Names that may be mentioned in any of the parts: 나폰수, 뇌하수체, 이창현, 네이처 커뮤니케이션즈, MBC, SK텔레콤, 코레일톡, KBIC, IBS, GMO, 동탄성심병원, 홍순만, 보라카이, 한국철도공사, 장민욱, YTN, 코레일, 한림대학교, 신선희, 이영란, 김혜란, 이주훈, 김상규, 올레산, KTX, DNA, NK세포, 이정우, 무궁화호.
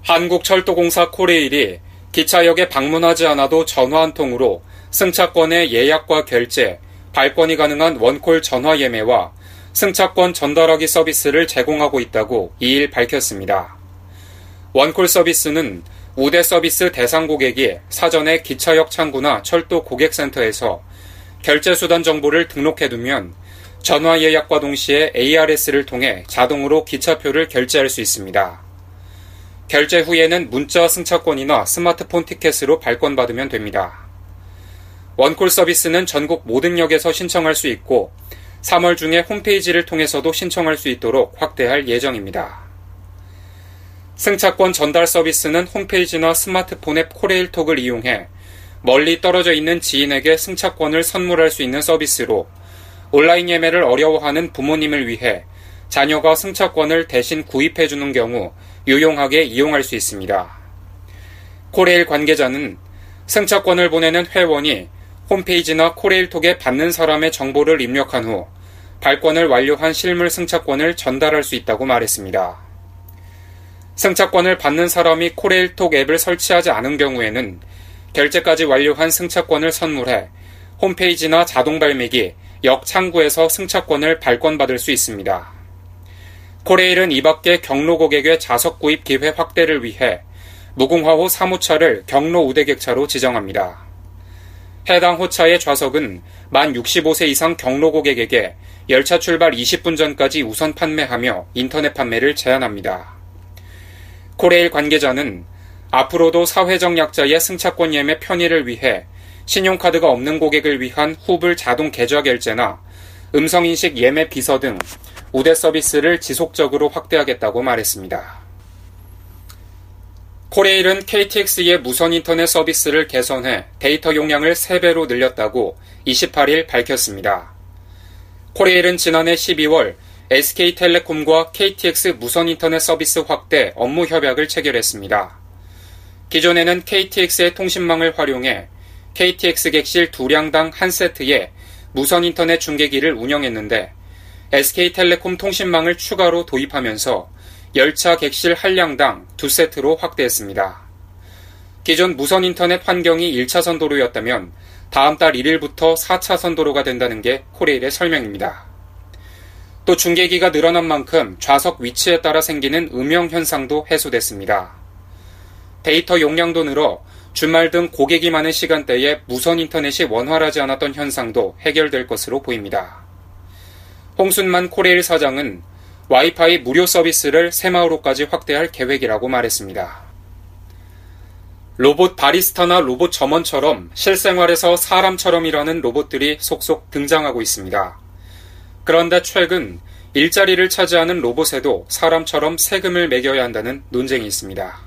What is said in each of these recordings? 한국철도공사 코레일이 기차역에 방문하지 않아도 전화 한 통으로 승차권의 예약과 결제, 발권이 가능한 원콜 전화 예매와 승차권 전달하기 서비스를 제공하고 있다고 2일 밝혔습니다. 원콜 서비스는 우대 서비스 대상 고객이 사전에 기차역 창구나 철도 고객센터에서 결제수단 정보를 등록해두면 전화 예약과 동시에 ARS를 통해 자동으로 기차표를 결제할 수 있습니다. 결제 후에는 문자 승차권이나 스마트폰 티켓으로 발권받으면 됩니다. 원콜 서비스는 전국 모든 역에서 신청할 수 있고 3월 중에 홈페이지를 통해서도 신청할 수 있도록 확대할 예정입니다. 승차권 전달 서비스는 홈페이지나 스마트폰 앱 코레일톡을 이용해 멀리 떨어져 있는 지인에게 승차권을 선물할 수 있는 서비스로 온라인 예매를 어려워하는 부모님을 위해 자녀가 승차권을 대신 구입해주는 경우 유용하게 이용할 수 있습니다. 코레일 관계자는 승차권을 보내는 회원이 홈페이지나 코레일톡에 받는 사람의 정보를 입력한 후 발권을 완료한 실물 승차권을 전달할 수 있다고 말했습니다. 승차권을 받는 사람이 코레일톡 앱을 설치하지 않은 경우에는 결제까지 완료한 승차권을 선물해 홈페이지나 자동 발매기, 역 창구에서 승차권을 발권받을 수 있습니다. 코레일은 이밖에 경로 고객의 좌석 구입 기회 확대를 위해 무궁화호 3호차를 경로 우대객차로 지정합니다. 해당 호차의 좌석은 만 65세 이상 경로 고객에게 열차 출발 20분 전까지 우선 판매하며 인터넷 판매를 제한합니다. 코레일 관계자는 앞으로도 사회적 약자의 승차권 예매 편의를 위해 신용카드가 없는 고객을 위한 후불 자동 계좌 결제나 음성인식 예매 비서 등 우대 서비스를 지속적으로 확대하겠다고 말했습니다. 코레일은 KTX의 무선 인터넷 서비스를 개선해 데이터 용량을 3배로 늘렸다고 28일 밝혔습니다. 코레일은 지난해 12월 SK텔레콤과 KTX 무선 인터넷 서비스 확대 업무 협약을 체결했습니다. 기존에는 KTX의 통신망을 활용해 KTX 객실 2량당 1세트에 무선 인터넷 중계기를 운영했는데 SK텔레콤 통신망을 추가로 도입하면서 열차 객실 1량당 2세트로 확대했습니다. 기존 무선 인터넷 환경이 1차선 도로였다면 다음 달 1일부터 4차선 도로가 된다는 게 코레일의 설명입니다. 또 중계기가 늘어난 만큼 좌석 위치에 따라 생기는 음영 현상도 해소됐습니다. 데이터 용량도 늘어 주말 등 고객이 많은 시간대에 무선 인터넷이 원활하지 않았던 현상도 해결될 것으로 보입니다. 홍순만 코레일 사장은 와이파이 무료 서비스를 새마을호까지 확대할 계획이라고 말했습니다. 로봇 바리스타나 로봇 점원처럼 실생활에서 사람처럼 일하는 로봇들이 속속 등장하고 있습니다. 그런데 최근 일자리를 차지하는 로봇에도 사람처럼 세금을 매겨야 한다는 논쟁이 있습니다.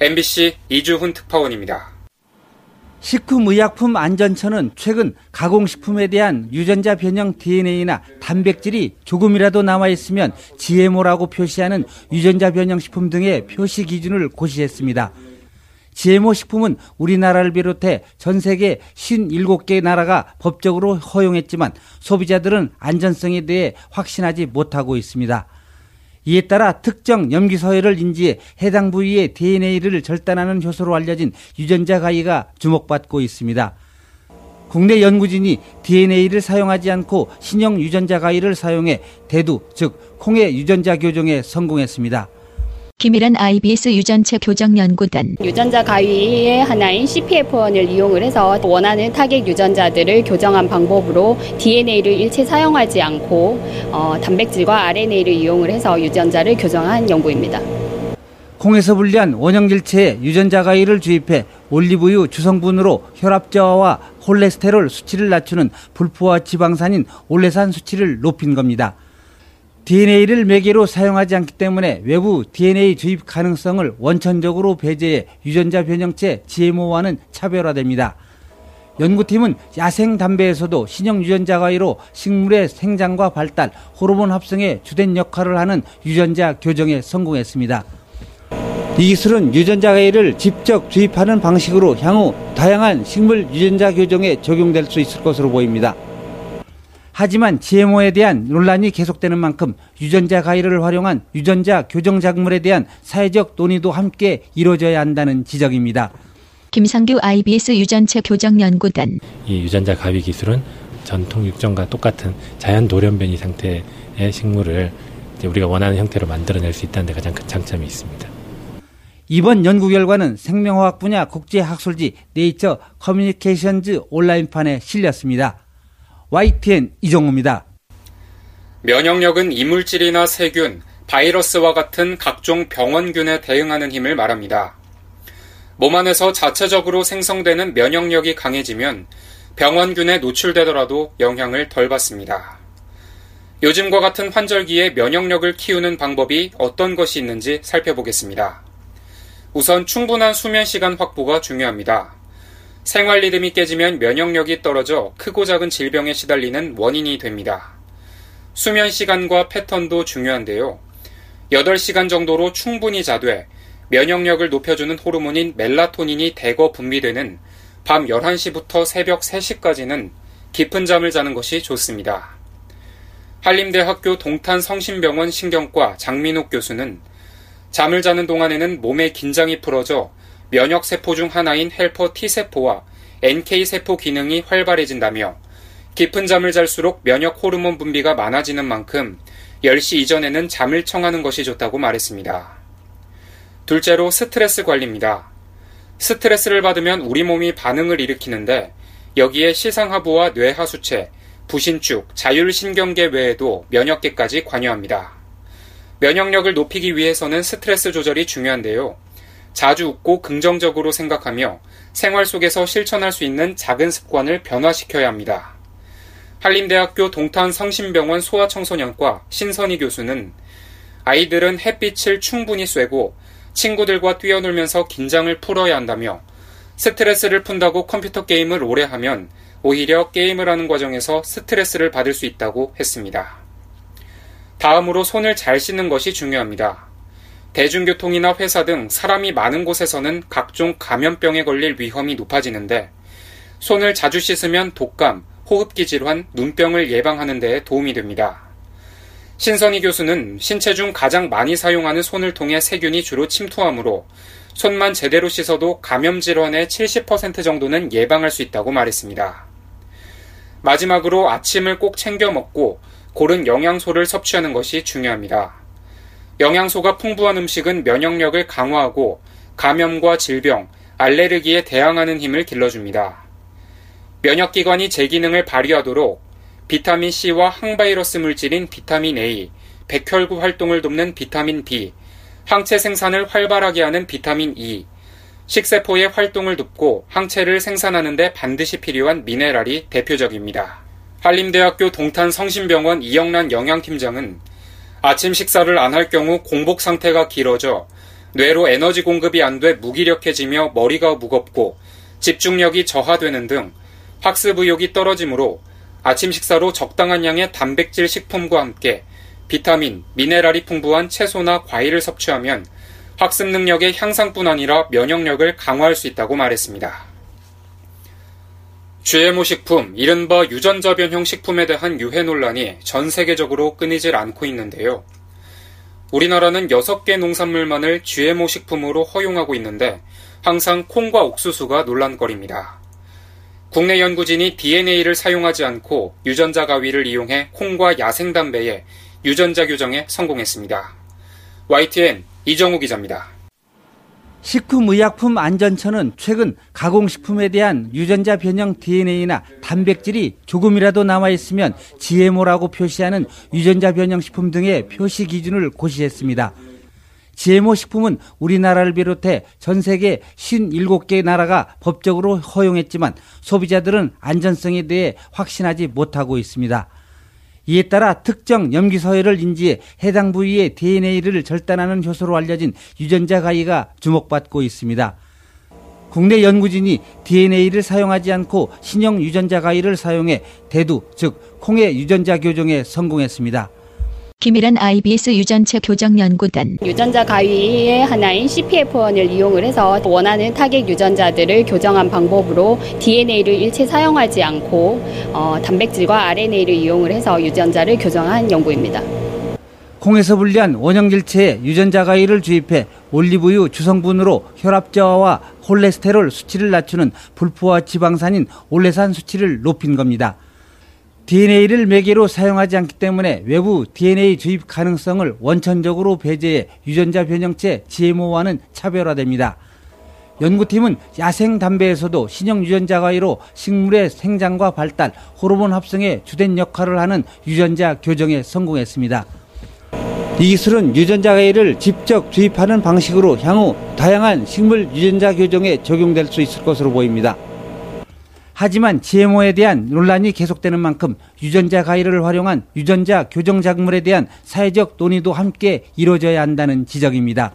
MBC 이주훈 특파원입니다. 식품의약품안전처는 최근 가공식품에 대한 유전자 변형 DNA나 단백질이 조금이라도 남아있으면 GMO라고 표시하는 유전자 변형 식품 등의 표시 기준을 고시했습니다. GMO 식품은 우리나라를 비롯해 전 세계 57개 나라가 법적으로 허용했지만 소비자들은 안전성에 대해 확신하지 못하고 있습니다. 이에 따라 특정 염기서열을 인지해 해당 부위의 DNA를 절단하는 효소로 알려진 유전자 가위가 주목받고 있습니다. 국내 연구진이 DNA를 사용하지 않고 신형 유전자 가위를 사용해 대두, 즉 콩의 유전자 교정에 성공했습니다. 김혜란 IBS 유전체 교정 연구단. 유전자 가위의 하나인 CPF1을 이용을 해서 원하는 타겟 유전자들을 교정한 방법으로 DNA를 일체 사용하지 않고 단백질과 RNA를 이용을 해서 유전자를 교정한 연구입니다. 콩에서 분리한 원형질체에 유전자 가위를 주입해 올리브유 주성분으로 혈압저하와 콜레스테롤 수치를 낮추는 불포화 지방산인 올레산 수치를 높인 겁니다. DNA를 매개로 사용하지 않기 때문에 외부 DNA 주입 가능성을 원천적으로 배제해 유전자 변형체 GMO와는 차별화됩니다. 연구팀은 야생 담배에서도 신형 유전자 가위로 식물의 생장과 발달, 호르몬 합성에 주된 역할을 하는 유전자 교정에 성공했습니다. 이 기술은 유전자 가위를 직접 주입하는 방식으로 향후 다양한 식물 유전자 교정에 적용될 수 있을 것으로 보입니다. 하지만 GMO에 대한 논란이 계속되는 만큼 유전자 가위를 활용한 유전자 교정 작물에 대한 사회적 논의도 함께 이루어져야 한다는 지적입니다. 김상규 IBS 유전체 교정 연구단. 이 유전자 가위 기술은 전통 육종과 똑같은 자연 돌연변이 상태의 식물을 우리가 원하는 형태로 만들어낼 수 있다는 데 가장 큰 장점이 있습니다. 이번 연구 결과는 생명화학 분야 국제학술지 네이처 커뮤니케이션즈 온라인판에 실렸습니다. YTN 이정우입니다. 면역력은 이물질이나 세균, 바이러스와 같은 각종 병원균에 대응하는 힘을 말합니다. 몸 안에서 자체적으로 생성되는 면역력이 강해지면 병원균에 노출되더라도 영향을 덜 받습니다. 요즘과 같은 환절기에 면역력을 키우는 방법이 어떤 것이 있는지 살펴보겠습니다. 우선 충분한 수면 시간 확보가 중요합니다. 생활 리듬이 깨지면 면역력이 떨어져 크고 작은 질병에 시달리는 원인이 됩니다. 수면 시간과 패턴도 중요한데요. 8시간 정도로 충분히 자되 면역력을 높여주는 호르몬인 멜라토닌이 대거 분비되는 밤 11시부터 새벽 3시까지는 깊은 잠을 자는 것이 좋습니다. 한림대학교 동탄성심병원 신경과 장민욱 교수는 잠을 자는 동안에는 몸의 긴장이 풀어져 면역세포 중 하나인 헬퍼 T세포와 NK세포 기능이 활발해진다며 깊은 잠을 잘수록 면역 호르몬 분비가 많아지는 만큼 10시 이전에는 잠을 청하는 것이 좋다고 말했습니다. 둘째로 스트레스 관리입니다. 스트레스를 받으면 우리 몸이 반응을 일으키는데 여기에 시상하부와 뇌하수체, 부신축, 자율신경계 외에도 면역계까지 관여합니다. 면역력을 높이기 위해서는 스트레스 조절이 중요한데요. 자주 웃고 긍정적으로 생각하며 생활 속에서 실천할 수 있는 작은 습관을 변화시켜야 합니다. 한림대학교 동탄성심병원 소아청소년과 신선희 교수는 아이들은 햇빛을 충분히 쐬고 친구들과 뛰어놀면서 긴장을 풀어야 한다며 스트레스를 푼다고 컴퓨터 게임을 오래 하면 오히려 게임을 하는 과정에서 스트레스를 받을 수 있다고 했습니다. 다음으로 손을 잘 씻는 것이 중요합니다. 대중교통이나 회사 등 사람이 많은 곳에서는 각종 감염병에 걸릴 위험이 높아지는데 손을 자주 씻으면 독감, 호흡기 질환, 눈병을 예방하는 데 도움이 됩니다. 신선희 교수는 신체 중 가장 많이 사용하는 손을 통해 세균이 주로 침투하므로 손만 제대로 씻어도 감염 질환의 70% 정도는 예방할 수 있다고 말했습니다. 마지막으로 아침을 꼭 챙겨 먹고 고른 영양소를 섭취하는 것이 중요합니다. 영양소가 풍부한 음식은 면역력을 강화하고 감염과 질병, 알레르기에 대항하는 힘을 길러줍니다. 면역기관이 제 기능을 발휘하도록 비타민C와 항바이러스 물질인 비타민A, 백혈구 활동을 돕는 비타민B, 항체 생산을 활발하게 하는 비타민E, 식세포의 활동을 돕고 항체를 생산하는 데 반드시 필요한 미네랄이 대표적입니다. 한림대학교 동탄성심병원 이영란 영양팀장은 아침 식사를 안 할 경우 공복 상태가 길어져 뇌로 에너지 공급이 안 돼 무기력해지며 머리가 무겁고 집중력이 저하되는 등 학습 의욕이 떨어지므로 아침 식사로 적당한 양의 단백질 식품과 함께 비타민, 미네랄이 풍부한 채소나 과일을 섭취하면 학습 능력의 향상뿐 아니라 면역력을 강화할 수 있다고 말했습니다. GMO 식품, 이른바 유전자 변형 식품에 대한 유해 논란이 전 세계적으로 끊이질 않고 있는데요. 우리나라는 6개 농산물만을 GMO 식품으로 허용하고 있는데 항상 콩과 옥수수가 논란거리입니다. 국내 연구진이 DNA를 사용하지 않고 유전자 가위를 이용해 콩과 야생 담배의 유전자 교정에 성공했습니다. YTN 이정우 기자입니다. 식품의약품안전처는 최근 가공식품에 대한 유전자 변형 DNA나 단백질이 조금이라도 남아있으면 GMO라고 표시하는 유전자 변형 식품 등의 표시 기준을 고시했습니다. GMO 식품은 우리나라를 비롯해 전 세계 57개 나라가 법적으로 허용했지만 소비자들은 안전성에 대해 확신하지 못하고 있습니다. 이에 따라 특정 염기서열을 인지해 해당 부위의 DNA를 절단하는 효소로 알려진 유전자 가위가 주목받고 있습니다. 국내 연구진이 DNA를 사용하지 않고 신형 유전자 가위를 사용해 대두, 즉 콩의 유전자 교정에 성공했습니다. 김혜란 IBS 유전체 교정 연구단. 유전자 가위의 하나인 CPF1을 이용을 해서 원하는 타겟 유전자들을 교정한 방법으로 DNA를 일체 사용하지 않고 단백질과 RNA를 이용을 해서 유전자를 교정한 연구입니다. 콩에서 분리한 원형질체에 유전자 가위를 주입해 올리브유 주성분으로 혈압저하와 콜레스테롤 수치를 낮추는 불포화 지방산인 올레산 수치를 높인 겁니다. DNA를 매개로 사용하지 않기 때문에 외부 DNA 주입 가능성을 원천적으로 배제해 유전자 변형체 GMO와는 차별화됩니다. 연구팀은 야생 담배에서도 신형 유전자 가위로 식물의 생장과 발달, 호르몬 합성에 주된 역할을 하는 유전자 교정에 성공했습니다. 이 기술은 유전자 가위를 직접 주입하는 방식으로 향후 다양한 식물 유전자 교정에 적용될 수 있을 것으로 보입니다. 하지만 GMO에 대한 논란이 계속되는 만큼 유전자 가위를 활용한 유전자 교정 작물에 대한 사회적 논의도 함께 이루어져야 한다는 지적입니다.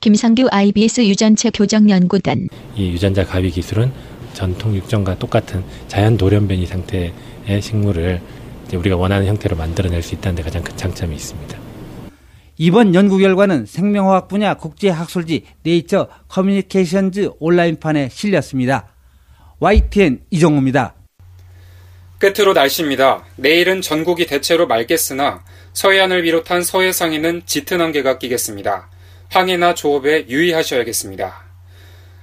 김상규 IBS 유전체 교정 연구단. 이 유전자 가위 기술은 전통 육종과 똑같은 자연 돌연변이 상태의 식물을 우리가 원하는 형태로 만들어낼 수 있다는 데 가장 큰 장점이 있습니다. 이번 연구 결과는 생명화학 분야 국제학술지 네이처 커뮤니케이션즈 온라인판에 실렸습니다. YTN 이정우입니다. 끝으로 날씨입니다. 내일은 전국이 대체로 맑겠으나 서해안을 비롯한 서해 상에는 짙은 안개가 끼겠습니다. 항해나 조업에 유의하셔야겠습니다.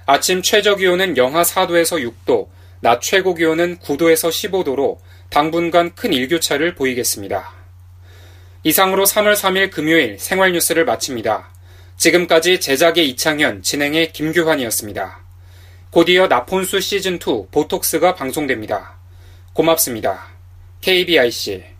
아침 최저 기온은 영하 4도에서 6도, 낮 최고 기온은 9도에서 15도로 당분간 큰 일교차를 보이겠습니다. 이상으로 3월 3일 금요일 생활뉴스를 마칩니다. 지금까지 제작의 이창현, 진행의 김규환이었습니다. 곧이어 나폰수 시즌2 보톡스가 방송됩니다. 고맙습니다. KBIC